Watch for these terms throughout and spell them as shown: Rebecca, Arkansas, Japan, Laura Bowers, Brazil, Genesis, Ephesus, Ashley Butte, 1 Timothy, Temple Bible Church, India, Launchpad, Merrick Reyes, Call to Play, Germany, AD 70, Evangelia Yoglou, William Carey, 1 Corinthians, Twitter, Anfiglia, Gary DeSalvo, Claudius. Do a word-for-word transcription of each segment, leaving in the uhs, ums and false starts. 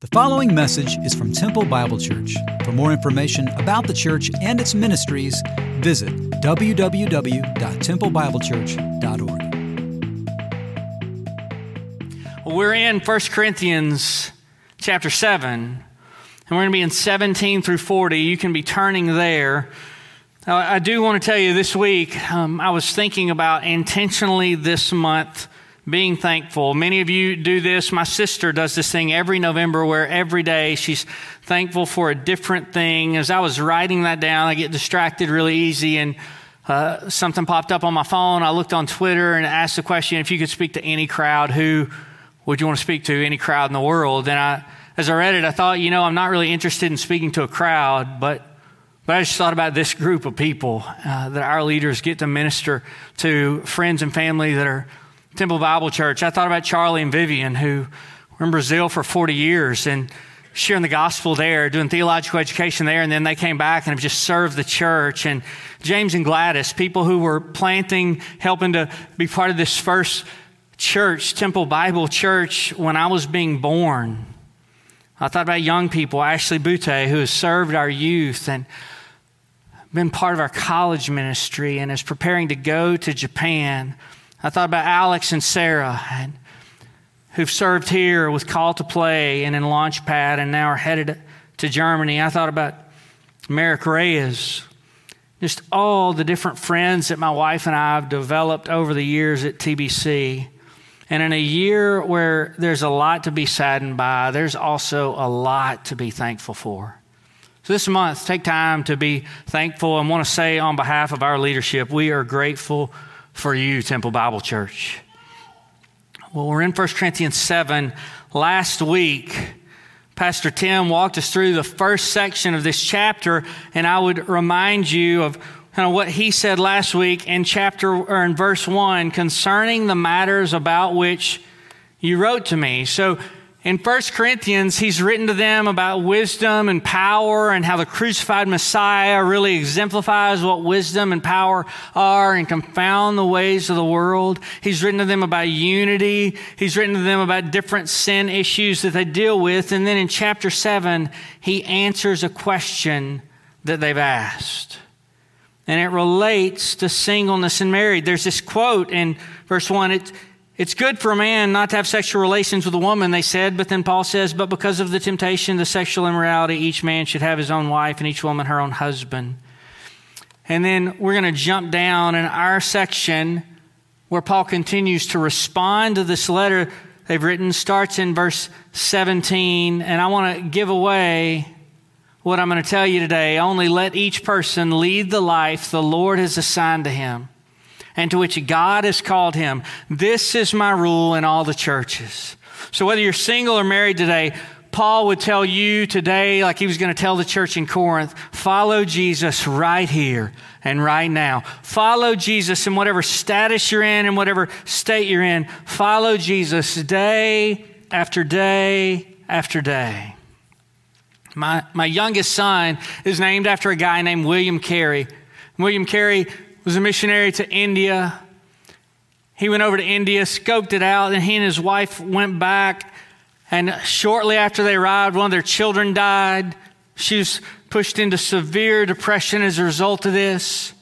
The following message is from Temple Bible Church. For more information about the church and its ministries, visit w w w dot temple bible church dot org. Well, we're in First Corinthians chapter seven, and we're going to be in seventeen through forty. You can be turning there. Now, I do want to tell you this week, um, I was thinking about intentionally this month being thankful. Many of you do this. My sister does this thing every November where every day she's thankful for a different thing. As I was writing that down, I get distracted really easy, and uh, something popped up on my phone. I looked on Twitter and asked the question, if you could speak to any crowd, who would you want to speak to? Any crowd in the world. And I, as I read it, I thought, you know, I'm not really interested in speaking to a crowd, but But I just thought about this group of people uh, that our leaders get to minister to, friends and family that are Temple Bible Church. I thought about Charlie and Vivian, who were in Brazil for forty years and sharing the gospel there, doing theological education there, and then they came back and have just served the church. And James and Gladys, people who were planting, helping to be part of this first church, Temple Bible Church, when I was being born. I thought about young people, Ashley Butte, who has served our youth and been part of our college ministry and is preparing to go to Japan. I thought about Alex and Sarah, and who've served here with Call to Play and in Launchpad and now are headed to Germany. I thought about Merrick Reyes, just all the different friends that my wife and I have developed over the years at T B C. And in a year where there's a lot to be saddened by, there's also a lot to be thankful for. So this month, take time to be thankful, and want to say on behalf of our leadership, we are grateful for you, Temple Bible Church. Well, we're in First Corinthians seven. Last week, Pastor Tim walked us through the first section of this chapter, and I would remind you of kind of what he said last week in chapter or in verse one concerning the matters about which you wrote to me. So in First Corinthians, he's written to them about wisdom and power and how the crucified Messiah really exemplifies what wisdom and power are and confound the ways of the world. He's written to them about unity. He's written to them about different sin issues that they deal with. And then in chapter seven, he answers a question that they've asked. And it relates to singleness and marriage. There's this quote in verse one, it's, it's good for a man not to have sexual relations with a woman, they said, but then Paul says, but because of the temptation, the sexual immorality, each man should have his own wife and each woman her own husband. And then we're going to jump down in our section where Paul continues to respond to this letter they've written, starts in verse seventeen, and I want to give away what I'm going to tell you today. Only let each person lead the life the Lord has assigned to him and to which God has called him. This is my rule in all the churches. So whether you're single or married today, Paul would tell you today, like he was going to tell the church in Corinth, follow Jesus right here and right now. Follow Jesus in whatever status you're in and whatever state you're in. Follow Jesus day after day after day. My my youngest son is named after a guy named William Carey. William Carey was a missionary to India. He went over to India, scoped it out, and he and his wife went back. And shortly after they arrived, one of their children died. She was pushed into severe depression as a result of this.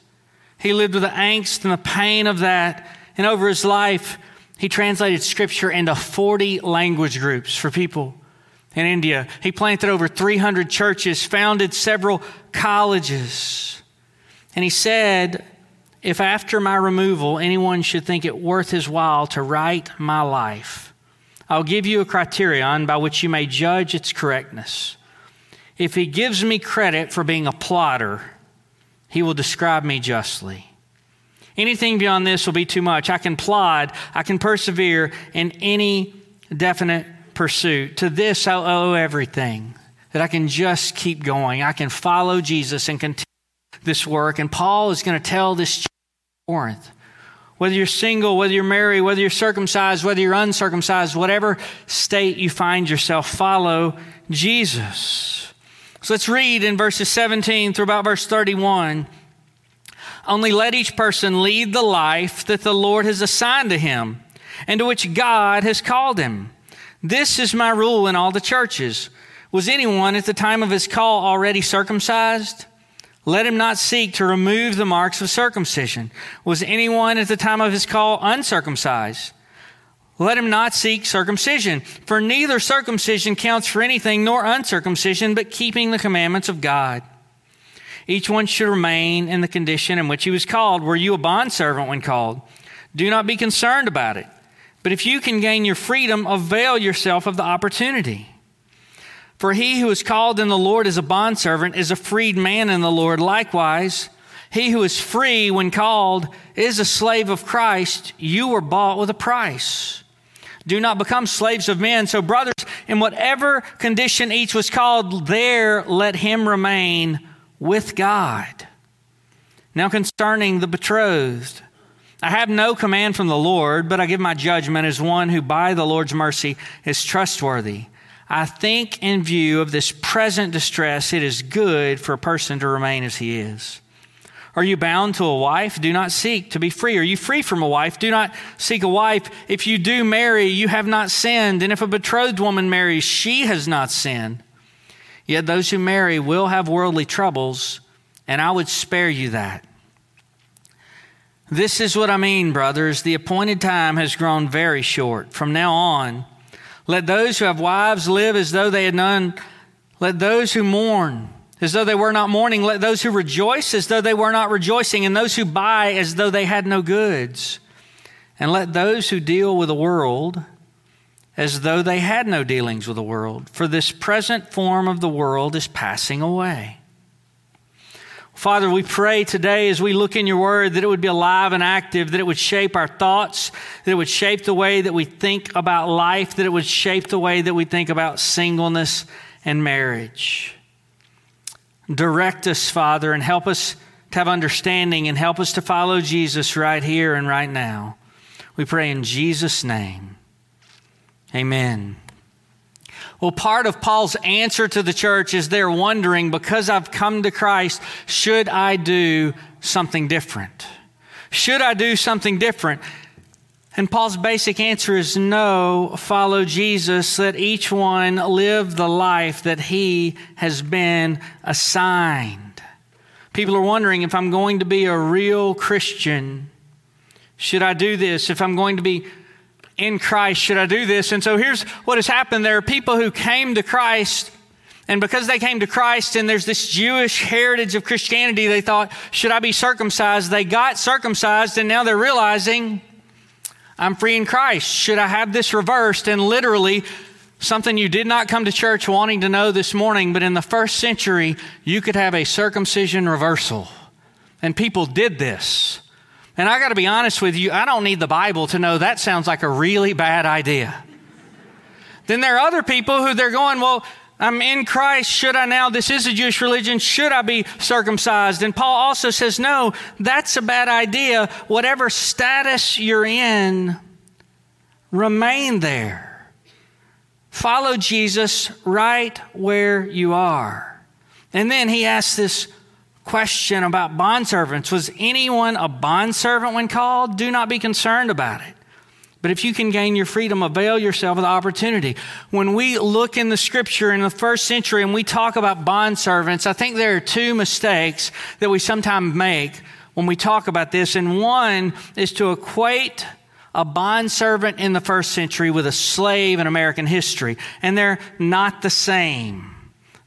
He lived with the angst and the pain of that. And over his life, he translated scripture into forty language groups for people in India. He planted over three hundred churches, founded several colleges. And he said, if after my removal, anyone should think it worth his while to write my life, I'll give you a criterion by which you may judge its correctness. If he gives me credit for being a plotter, he will describe me justly. Anything beyond this will be too much. I can plod, I can persevere in any definite pursuit. To this I owe everything, that I can just keep going. I can follow Jesus and continue this work. And Paul is going to tell this church in Corinth, whether you're single, whether you're married, whether you're circumcised, whether you're uncircumcised, whatever state you find yourself, follow Jesus. So let's read in verses seventeen through about verse thirty-one. Only let each person lead the life that the Lord has assigned to him and to which God has called him. This is my rule in all the churches. Was anyone at the time of his call already circumcised? Let him not seek to remove the marks of circumcision. Was anyone at the time of his call uncircumcised? Let him not seek circumcision, for neither circumcision counts for anything nor uncircumcision, but keeping the commandments of God. Each one should remain in the condition in which he was called. Were you a bondservant when called? Do not be concerned about it. But if you can gain your freedom, avail yourself of the opportunity. For he who is called in the Lord as a bondservant is a freed man in the Lord. Likewise, he who is free when called is a slave of Christ. You were bought with a price. Do not become slaves of men. So brothers, in whatever condition each was called, there let him remain with God. Now concerning the betrothed, I have no command from the Lord, but I give my judgment as one who by the Lord's mercy is trustworthy. I think in view of this present distress, it is good for a person to remain as he is. Are you bound to a wife? Do not seek to be free. Are you free from a wife? Do not seek a wife. If you do marry, you have not sinned. And if a betrothed woman marries, she has not sinned. Yet those who marry will have worldly troubles, and I would spare you that. This is what I mean, brothers. The appointed time has grown very short. From now on, let those who have wives live as though they had none. Let those who mourn as though they were not mourning. Let those who rejoice as though they were not rejoicing, and those who buy as though they had no goods. And let those who deal with the world as though they had no dealings with the world. For this present form of the world is passing away. Father, we pray today as we look in your word that it would be alive and active, that it would shape our thoughts, that it would shape the way that we think about life, that it would shape the way that we think about singleness and marriage. Direct us, Father, and help us to have understanding and help us to follow Jesus right here and right now. We pray in Jesus' name. Amen. Well, part of Paul's answer to the church is they're wondering, because I've come to Christ, should I do something different? Should I do something different? And Paul's basic answer is no, follow Jesus, let each one live the life that he has been assigned. People are wondering, if I'm going to be a real Christian, should I do this? If I'm going to be in Christ, should I do this? And so here's what has happened. There are people who came to Christ, and because they came to Christ and there's this Jewish heritage of Christianity, they thought, should I be circumcised? They got circumcised, and now they're realizing, I'm free in Christ. Should I have this reversed? And literally, something you did not come to church wanting to know this morning, but in the first century, you could have a circumcision reversal. And people did this. And I got to be honest with you, I don't need the Bible to know that sounds like a really bad idea. Then there are other people who they're going, well, I'm in Christ, should I now? This is a Jewish religion. Should I be circumcised? And Paul also says, no, that's a bad idea. Whatever status you're in, remain there. Follow Jesus right where you are. And then he asks this question about bondservants. Was anyone a bondservant when called? Do not be concerned about it. But if you can gain your freedom, avail yourself of the opportunity. When we look in the scripture in the first century and we talk about bondservants, I think there are two mistakes that we sometimes make when we talk about this. And one is to equate a bondservant in the first century with a slave in American history. And they're not the same.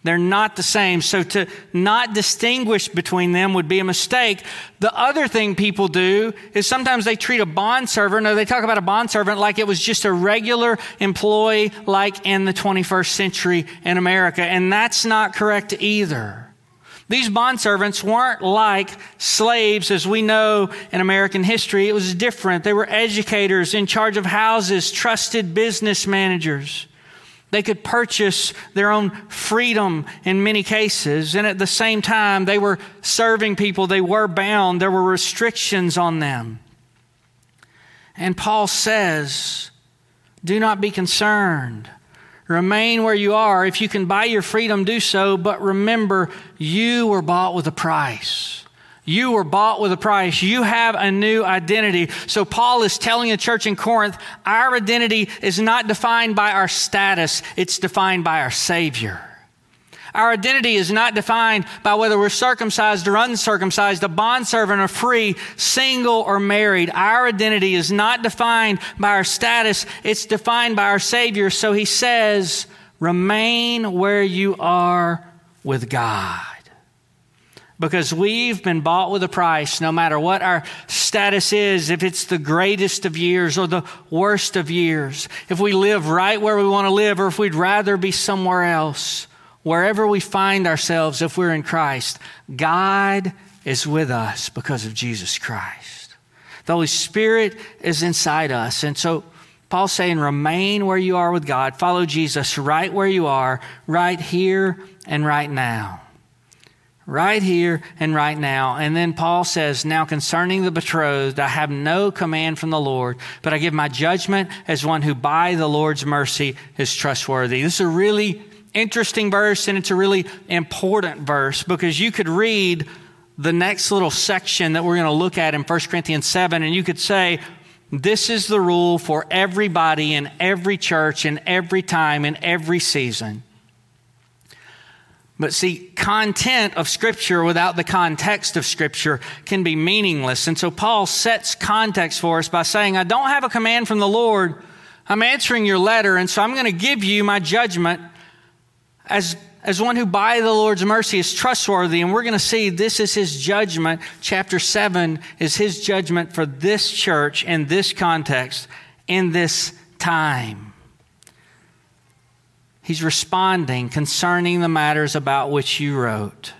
They're not the same. So to not distinguish between them would be a mistake. The other thing people do is sometimes they treat a bondservant, or they talk about a bondservant like it was just a regular employee like in the twenty-first century in America. And that's not correct either. These bondservants weren't like slaves as we know in American history. It was different. They were educators in charge of houses, trusted business managers. They could purchase their own freedom in many cases. And at the same time, they were serving people. They were bound. There were restrictions on them. And Paul says, do not be concerned. Remain where you are. If you can buy your freedom, do so. But remember, you were bought with a price. You were bought with a price. You have a new identity. So Paul is telling the church in Corinth, our identity is not defined by our status. It's defined by our Savior. Our identity is not defined by whether we're circumcised or uncircumcised, a bondservant or free, single or married. Our identity is not defined by our status. It's defined by our Savior. So he says, remain where you are with God. Because we've been bought with a price, no matter what our status is, if it's the greatest of years or the worst of years, if we live right where we want to live, or if we'd rather be somewhere else, wherever we find ourselves, if we're in Christ, God is with us because of Jesus Christ. The Holy Spirit is inside us. And so Paul's saying, remain where you are with God. Follow Jesus right where you are, right here and right now. Right here and right now. And then Paul says, now concerning the betrothed, I have no command from the Lord, but I give my judgment as one who by the Lord's mercy is trustworthy. This is a really interesting verse, and it's a really important verse, because you could read the next little section that we're going to look at in First Corinthians seven, and you could say, this is the rule for everybody in every church, in every time, in every season. But see, content of Scripture without the context of Scripture can be meaningless. And so Paul sets context for us by saying, I don't have a command from the Lord. I'm answering your letter, and so I'm going to give you my judgment as, as one who by the Lord's mercy is trustworthy. And we're going to see this is his judgment. Chapter seven is his judgment for this church in this context, in this time. He's responding concerning the matters about which you wrote.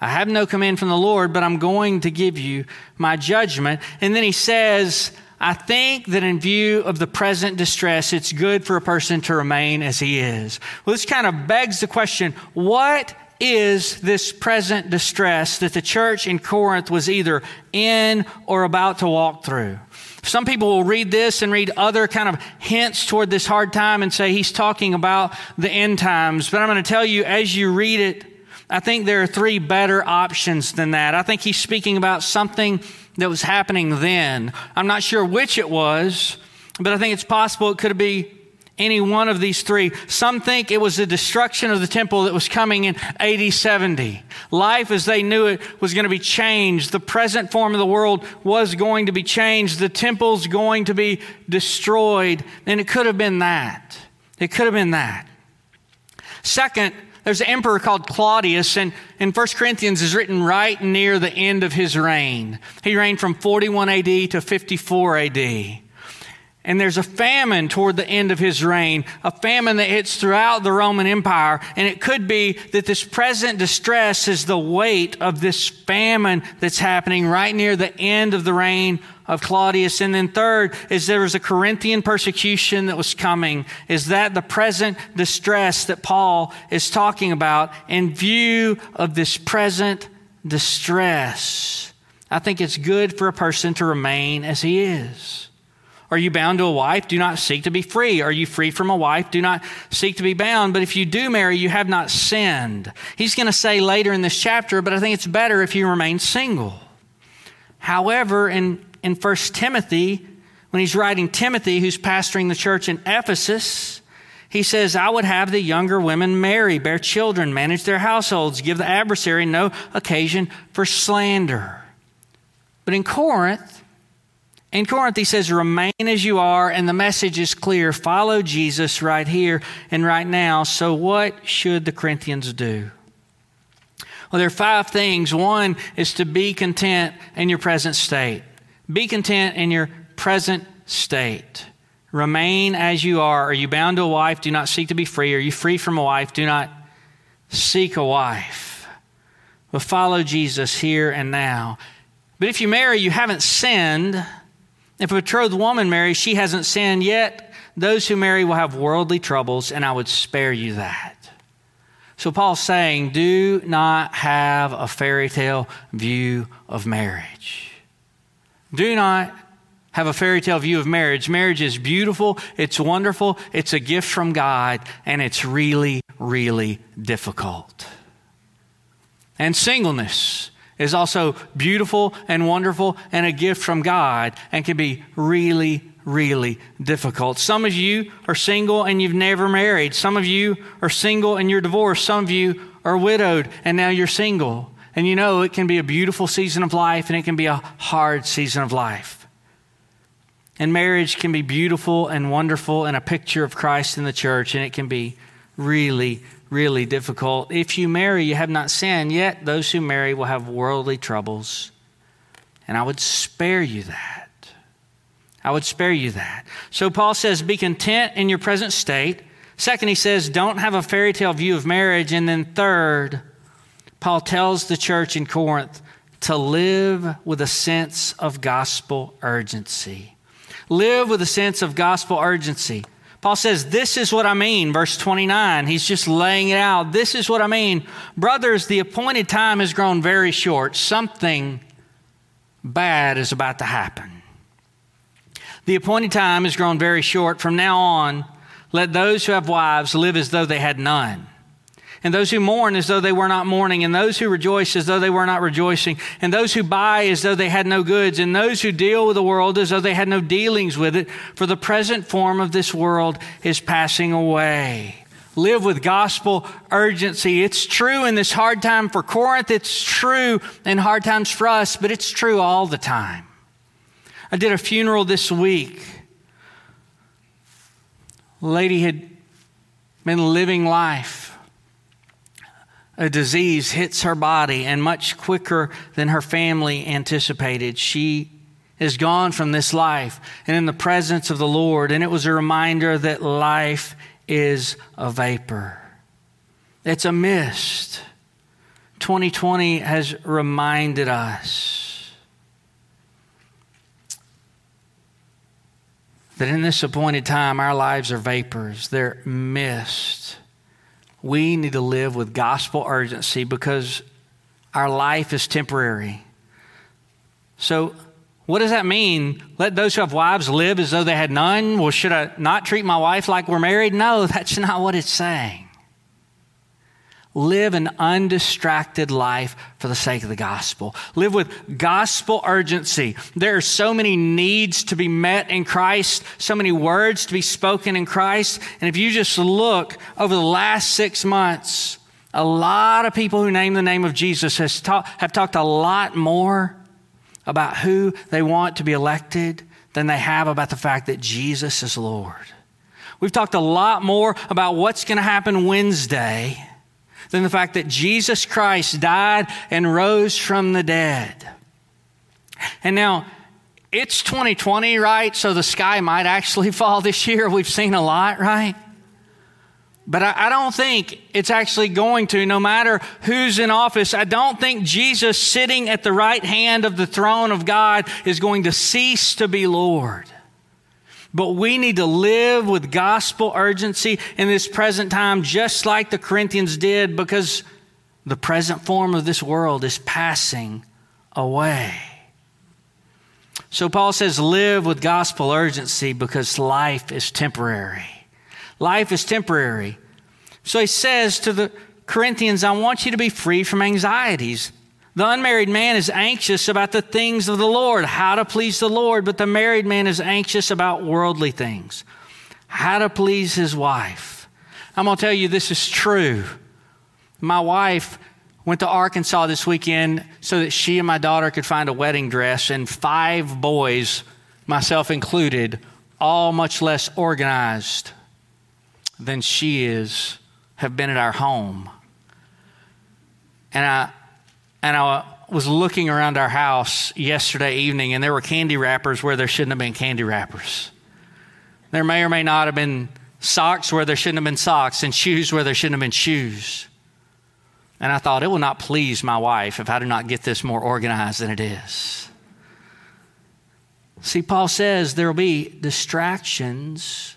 I have no command from the Lord, but I'm going to give you my judgment. And then he says, I think that in view of the present distress, it's good for a person to remain as he is. Well, this kind of begs the question, what is this present distress that the church in Corinth was either in or about to walk through? Some people will read this and read other kind of hints toward this hard time and say he's talking about the end times. But I'm going to tell you, as you read it, I think there are three better options than that. I think he's speaking about something that was happening then. I'm not sure which it was, but I think it's possible it could be any one of these three. Some think it was the destruction of the temple that was coming in A D seventy. Life as they knew it was going to be changed. The present form of the world was going to be changed. The temple's going to be destroyed. And it could have been that. It could have been that. Second, there's an emperor called Claudius, and, and First Corinthians is written right near the end of his reign. He reigned from forty-one A D to fifty-four A D. And there's a famine toward the end of his reign, a famine that hits throughout the Roman Empire. And it could be that this present distress is the weight of this famine that's happening right near the end of the reign of Claudius. And then third is there was a Corinthian persecution that was coming. Is that the present distress that Paul is talking about? In view of this present distress, I think it's good for a person to remain as he is. Are you bound to a wife? Do not seek to be free. Are you free from a wife? Do not seek to be bound. But if you do marry, you have not sinned. He's going to say later in this chapter, but I think it's better if you remain single. However, in, in First Timothy, when he's writing Timothy, who's pastoring the church in Ephesus, he says, I would have the younger women marry, bear children, manage their households, give the adversary no occasion for slander. But in Corinth, In Corinth, he says, remain as you are, and the message is clear. Follow Jesus right here and right now. So what should the Corinthians do? Well, there are five things. One is to be content in your present state. Be content in your present state. Remain as you are. Are you bound to a wife? Do not seek to be free. Are you free from a wife? Do not seek a wife. But follow Jesus here and now. But if you marry, you haven't sinned. If a betrothed woman marries, she hasn't sinned yet. Those who marry will have worldly troubles, and I would spare you that. So Paul's saying, do not have a fairy tale view of marriage. Do not have a fairy tale view of marriage. Marriage is beautiful, it's wonderful, it's a gift from God, and it's really, really difficult. And singleness. is also beautiful and wonderful and a gift from God and can be really, really difficult. Some of you are single and you've never married. Some of you are single and you're divorced. Some of you are widowed and now you're single. And you know it can be a beautiful season of life and it can be a hard season of life. And marriage can be beautiful and wonderful and a picture of Christ in the church, and it can be really, really difficult. If you marry, you have not sinned, yet those who marry will have worldly troubles. And I would spare you that. I would spare you that. So Paul says, be content in your present state. Second, he says, don't have a fairy tale view of marriage. And then third, Paul tells the church in Corinth to live with a sense of gospel urgency. Live with a sense of gospel urgency. Paul says, this is what I mean, verse twenty-nine. He's just laying it out. This is what I mean. Brothers, the appointed time has grown very short. Something bad is about to happen. The appointed time has grown very short. From now on, let those who have wives live as though they had none. And those who mourn as though they were not mourning. And those who rejoice as though they were not rejoicing. And those who buy as though they had no goods. And those who deal with the world as though they had no dealings with it. For the present form of this world is passing away. Live with gospel urgency. It's true in this hard time for Corinth. It's true in hard times for us. But it's true all the time. I did a funeral this week. A lady had been living life. A disease hits her body, and much quicker than her family anticipated. She is gone from this life and in the presence of the Lord. And it was a reminder that life is a vapor. It's a mist. twenty twenty has reminded us that in this appointed time, our lives are vapors. They're mist. We need to live with gospel urgency because our life is temporary. So what does that mean? Let those who have wives live as though they had none? Well, should I not treat my wife like we're married? No, that's not what it's saying. Live an undistracted life for the sake of the gospel. Live with gospel urgency. There are so many needs to be met in Christ, so many words to be spoken in Christ. And if you just look over the last six months, a lot of people who name the name of Jesus has talk, have talked a lot more about who they want to be elected than they have about the fact that Jesus is Lord. We've talked a lot more about what's going to happen Wednesday than the fact that Jesus Christ died and rose from the dead. And now, it's twenty twenty, right? So the sky might actually fall this year. We've seen a lot, right? But I, I don't think it's actually going to, no matter who's in office. I don't think Jesus sitting at the right hand of the throne of God is going to cease to be Lord. But we need to live with gospel urgency in this present time, just like the Corinthians did, because the present form of this world is passing away. So Paul says, live with gospel urgency because life is temporary. Life is temporary. So he says to the Corinthians, I want you to be free from anxieties. The unmarried man is anxious about the things of the Lord, how to please the Lord, but the married man is anxious about worldly things, how to please his wife. I'm going to tell you this is true. My wife went to Arkansas this weekend so that she and my daughter could find a wedding dress, and five boys, myself included, all much less organized than she is, have been at our home. And I... And I was looking around our house yesterday evening, and there were candy wrappers where there shouldn't have been candy wrappers. There may or may not have been socks where there shouldn't have been socks, and shoes where there shouldn't have been shoes. And I thought, it will not please my wife if I do not get this more organized than it is. See, Paul says there will be distractions,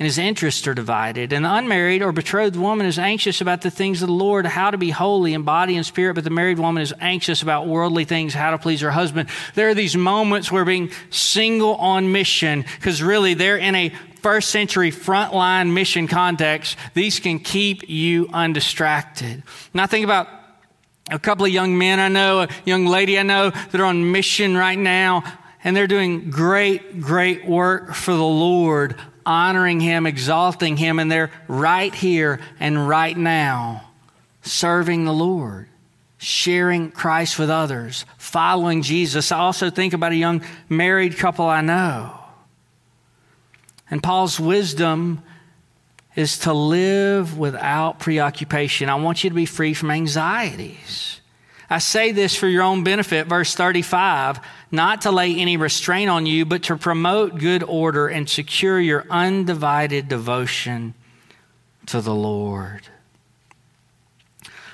and his interests are divided. And the unmarried or betrothed woman is anxious about the things of the Lord, how to be holy in body and spirit, but the married woman is anxious about worldly things, how to please her husband. There are these moments where being single on mission, because really they're in a first century frontline mission context, these can keep you undistracted. Now think about a couple of young men I know, a young lady I know that are on mission right now, and they're doing great, great work for the Lord, honoring Him, exalting Him, and they're right here and right now serving the Lord, sharing Christ with others, following Jesus. I also think about a young married couple I know. And Paul's wisdom is to live without preoccupation. I want you to be free from anxieties. I say this for your own benefit, verse thirty-five, not to lay any restraint on you, but to promote good order and secure your undivided devotion to the Lord.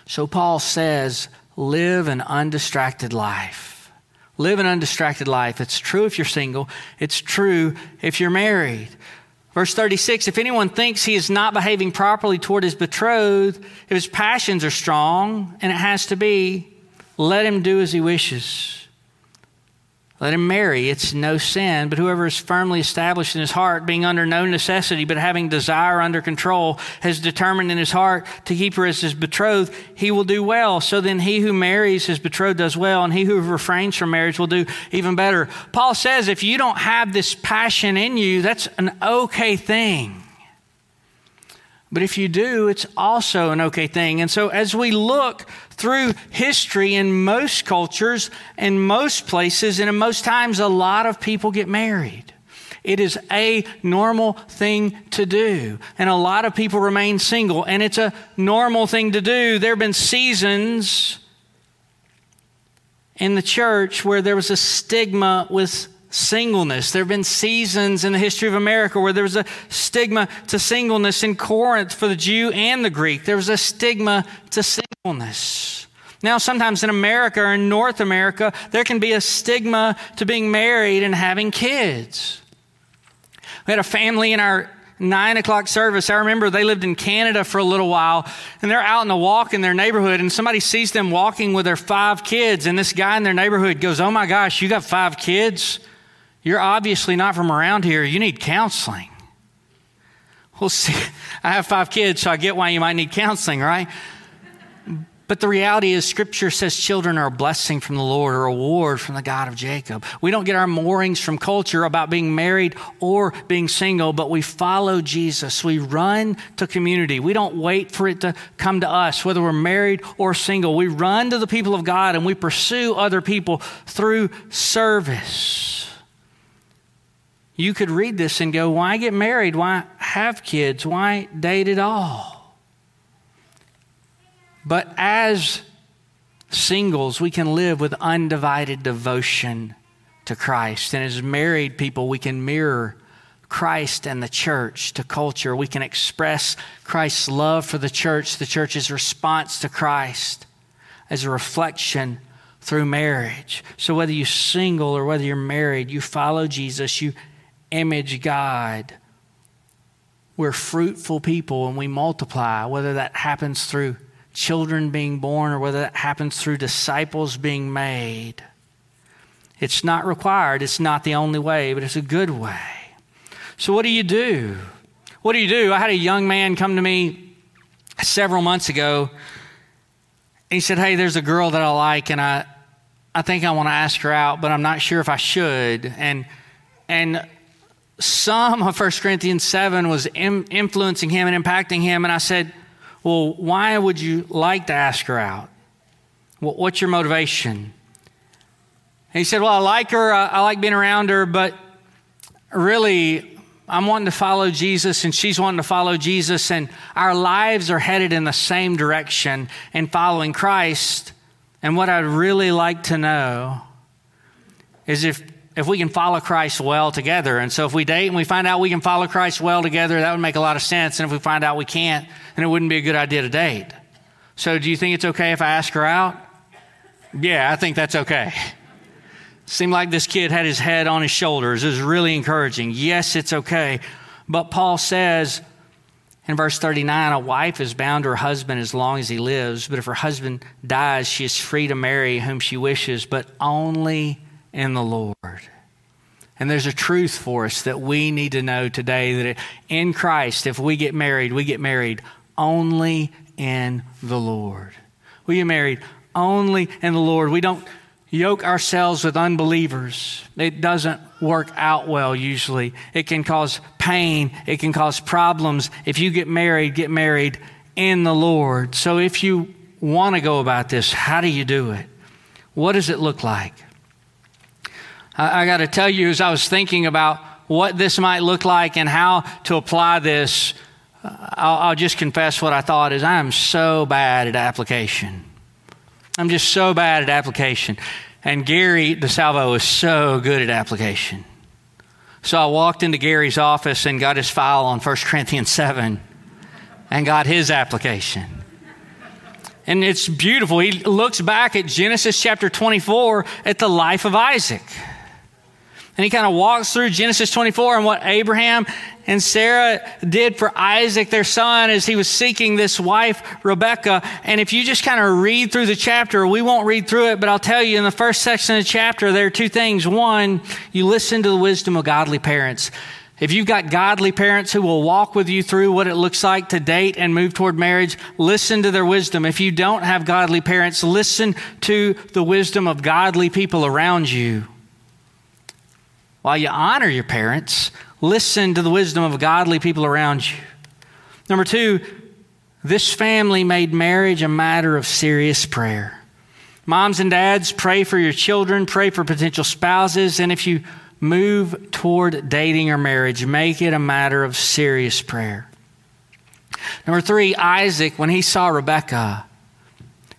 So Paul says, live an undistracted life. Live an undistracted life. It's true if you're single. It's true if you're married. Verse thirty-six, if anyone thinks he is not behaving properly toward his betrothed, if his passions are strong, and it has to be, let him do as he wishes. Let him marry. It's no sin. But whoever is firmly established in his heart, being under no necessity, but having desire under control, has determined in his heart to keep her as his betrothed, he will do well. So then he who marries his betrothed does well, and he who refrains from marriage will do even better. Paul says if you don't have this passion in you, that's an okay thing. But if you do, it's also an okay thing. And so as we look through history in most cultures, in most places, and in most times, a lot of people get married. It is a normal thing to do. And a lot of people remain single, and it's a normal thing to do. There have been seasons in the church where there was a stigma with singleness. There have been seasons in the history of America where there was a stigma to singleness. In Corinth, for the Jew and the Greek, there was a stigma to singleness. Now, sometimes in America or in North America, there can be a stigma to being married and having kids. We had a family in our nine o'clock service. I remember they lived in Canada for a little while, and they're out in a walk in their neighborhood, and somebody sees them walking with their five kids, and this guy in their neighborhood goes, "Oh my gosh, you got five kids? You're obviously not from around here. You need counseling." Well, see, I have five kids, so I get why you might need counseling, right? But the reality is Scripture says children are a blessing from the Lord or a reward from the God of Jacob. We don't get our moorings from culture about being married or being single, but we follow Jesus. We run to community. We don't wait for it to come to us, whether we're married or single. We run to the people of God, and we pursue other people through service. You could read this and go, why get married? Why have kids? Why date at all? But as singles, we can live with undivided devotion to Christ. And as married people, we can mirror Christ and the church to culture. We can express Christ's love for the church, the church's response to Christ as a reflection through marriage. So whether you're single or whether you're married, you follow Jesus, you image God. We're fruitful people and we multiply, whether that happens through children being born or whether that happens through disciples being made. It's not required. It's not the only way, but it's a good way. So what do you do? What do you do? I had a young man come to me several months ago, and he said, hey, there's a girl that I like, and I I think I want to ask her out, but I'm not sure if I should. And and some of First Corinthians seven was im- influencing him and impacting him, and I said, well, why would you like to ask her out? What's your motivation? And he said, well, I like her. I, I like being around her, but really I'm wanting to follow Jesus and she's wanting to follow Jesus, and our lives are headed in the same direction in following Christ. And what I'd really like to know is if if we can follow Christ well together. And so if we date and we find out we can follow Christ well together, that would make a lot of sense. And if we find out we can't, then it wouldn't be a good idea to date. So do you think it's okay if I ask her out? Yeah, I think that's okay. Seemed like this kid had his head on his shoulders. It was really encouraging. Yes, it's okay. But Paul says in verse thirty-nine, a wife is bound to her husband as long as he lives, but if her husband dies, she is free to marry whom she wishes, but only in the Lord. And there's a truth for us that we need to know today, that in Christ, if we get married, we get married only in the Lord. We get married only in the Lord. We don't yoke ourselves with unbelievers. It doesn't work out well usually. It can cause pain. It can cause problems. If you get married, get married in the Lord. So if you want to go about this, how do you do it? What does it look like? I, I got to tell you, as I was thinking about what this might look like and how to apply this, I'll, I'll just confess what I thought is I'm so bad at application. I'm just so bad at application. And Gary DeSalvo is so good at application. So I walked into Gary's office and got his file on First Corinthians seven and got his application. And it's beautiful. He looks back at Genesis chapter twenty-four at the life of Isaac. And he kind of walks through Genesis twenty-four and what Abraham and Sarah did for Isaac, their son, as he was seeking this wife, Rebecca. And if you just kind of read through the chapter, we won't read through it, but I'll tell you in the first section of the chapter, there are two things. One, you listen to the wisdom of godly parents. If you've got godly parents who will walk with you through what it looks like to date and move toward marriage, listen to their wisdom. If you don't have godly parents, listen to the wisdom of godly people around you. While you honor your parents, listen to the wisdom of godly people around you. Number two, this family made marriage a matter of serious prayer. Moms and dads, pray for your children, pray for potential spouses, and if you move toward dating or marriage, make it a matter of serious prayer. Number three, Isaac, when he saw Rebecca,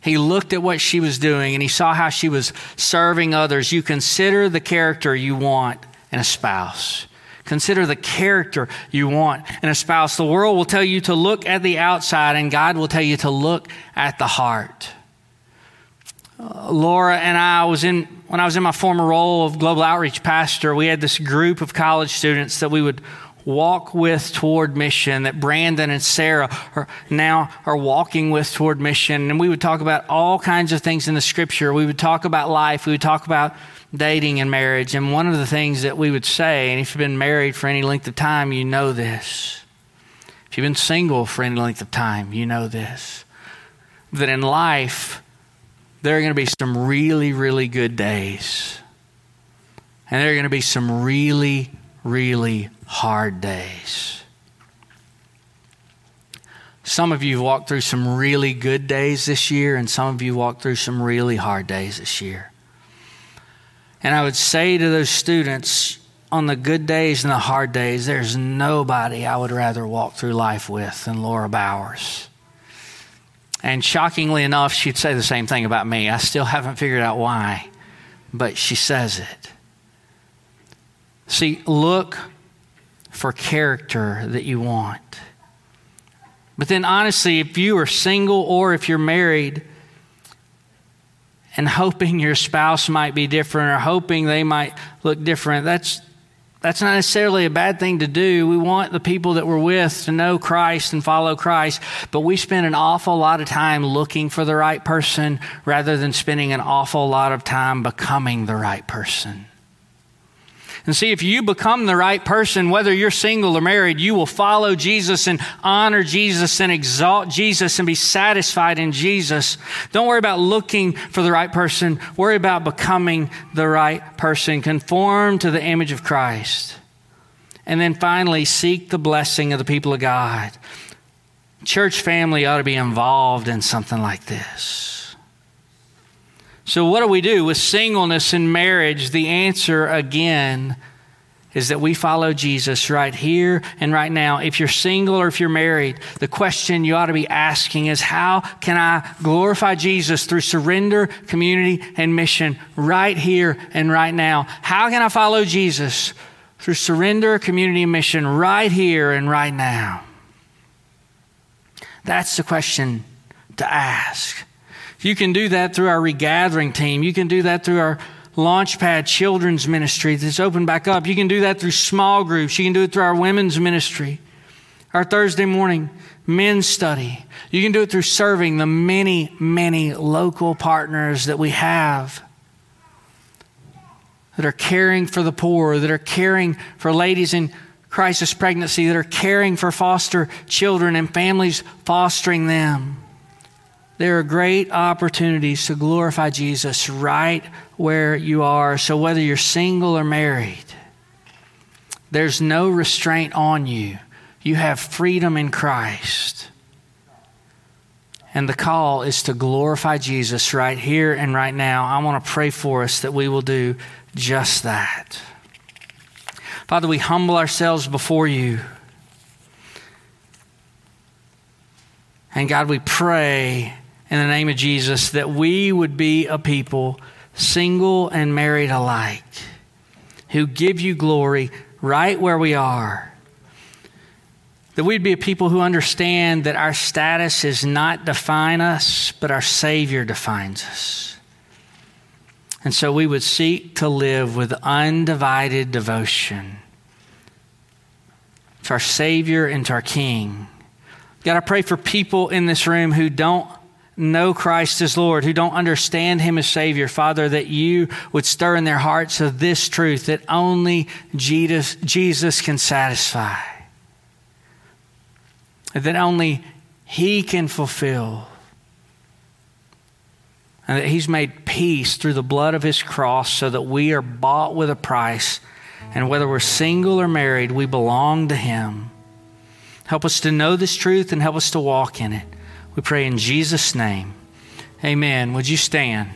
he looked at what she was doing and he saw how she was serving others. You consider the character you want in a spouse. Consider the character you want in a spouse. The world will tell you to look at the outside, and God will tell you to look at the heart. Uh, Laura and I was in, when I was in my former role of global outreach pastor, we had this group of college students that we would walk with toward mission, that Brandon and Sarah are now are walking with toward mission. And we would talk about all kinds of things in the scripture. We would talk about life. We would talk about dating and marriage. And one of the things that we would say, and if you've been married for any length of time, you know this. If you've been single for any length of time, you know this. That in life, there are going to be some really, really good days. And there are going to be some really, really hard days. Some of you have walked through some really good days this year, and some of you walked through some really hard days this year. And I would say to those students, on the good days and the hard days, there's nobody I would rather walk through life with than Laura Bowers. And shockingly enough, she'd say the same thing about me. I still haven't figured out why, but she says it. See, look for character that you want. But then honestly, if you are single or if you're married and hoping your spouse might be different or hoping they might look different, that's that's not necessarily a bad thing to do. We want the people that we're with to know Christ and follow Christ, but we spend an awful lot of time looking for the right person rather than spending an awful lot of time becoming the right person. And see, if you become the right person, whether you're single or married, you will follow Jesus and honor Jesus and exalt Jesus and be satisfied in Jesus. Don't worry about looking for the right person. Worry about becoming the right person. Conform to the image of Christ. And then finally, seek the blessing of the people of God. Church family ought to be involved in something like this. So what do we do with singleness and marriage? The answer, again, is that we follow Jesus right here and right now. If you're single or if you're married, the question you ought to be asking is, how can I glorify Jesus through surrender, community, and mission right here and right now? How can I follow Jesus through surrender, community, and mission right here and right now? That's the question to ask. You can do that through our regathering team. You can do that through our Launchpad children's ministry that's open back up. You can do that through small groups. You can do it through our women's ministry, our Thursday morning men's study. You can do it through serving the many, many local partners that we have that are caring for the poor, that are caring for ladies in crisis pregnancy, that are caring for foster children and families fostering them. There are great opportunities to glorify Jesus right where you are. So whether you're single or married, there's no restraint on you. You have freedom in Christ. And the call is to glorify Jesus right here and right now. I want to pray for us that we will do just that. Father, we humble ourselves before you. And God, we pray in the name of Jesus that we would be a people, single and married alike, who give you glory right where we are. That we'd be a people who understand that our status is not define us, but our Savior defines us. And so we would seek to live with undivided devotion to our Savior and to our King. God, I pray for people in this room who don't know Christ as Lord, who don't understand him as Savior, Father, that you would stir in their hearts of this truth that only Jesus, Jesus can satisfy, that only he can fulfill, and that he's made peace through the blood of his cross so that we are bought with a price, and whether we're single or married, we belong to him. Help us to know this truth and help us to walk in it. We pray in Jesus' name. Amen. Would you stand?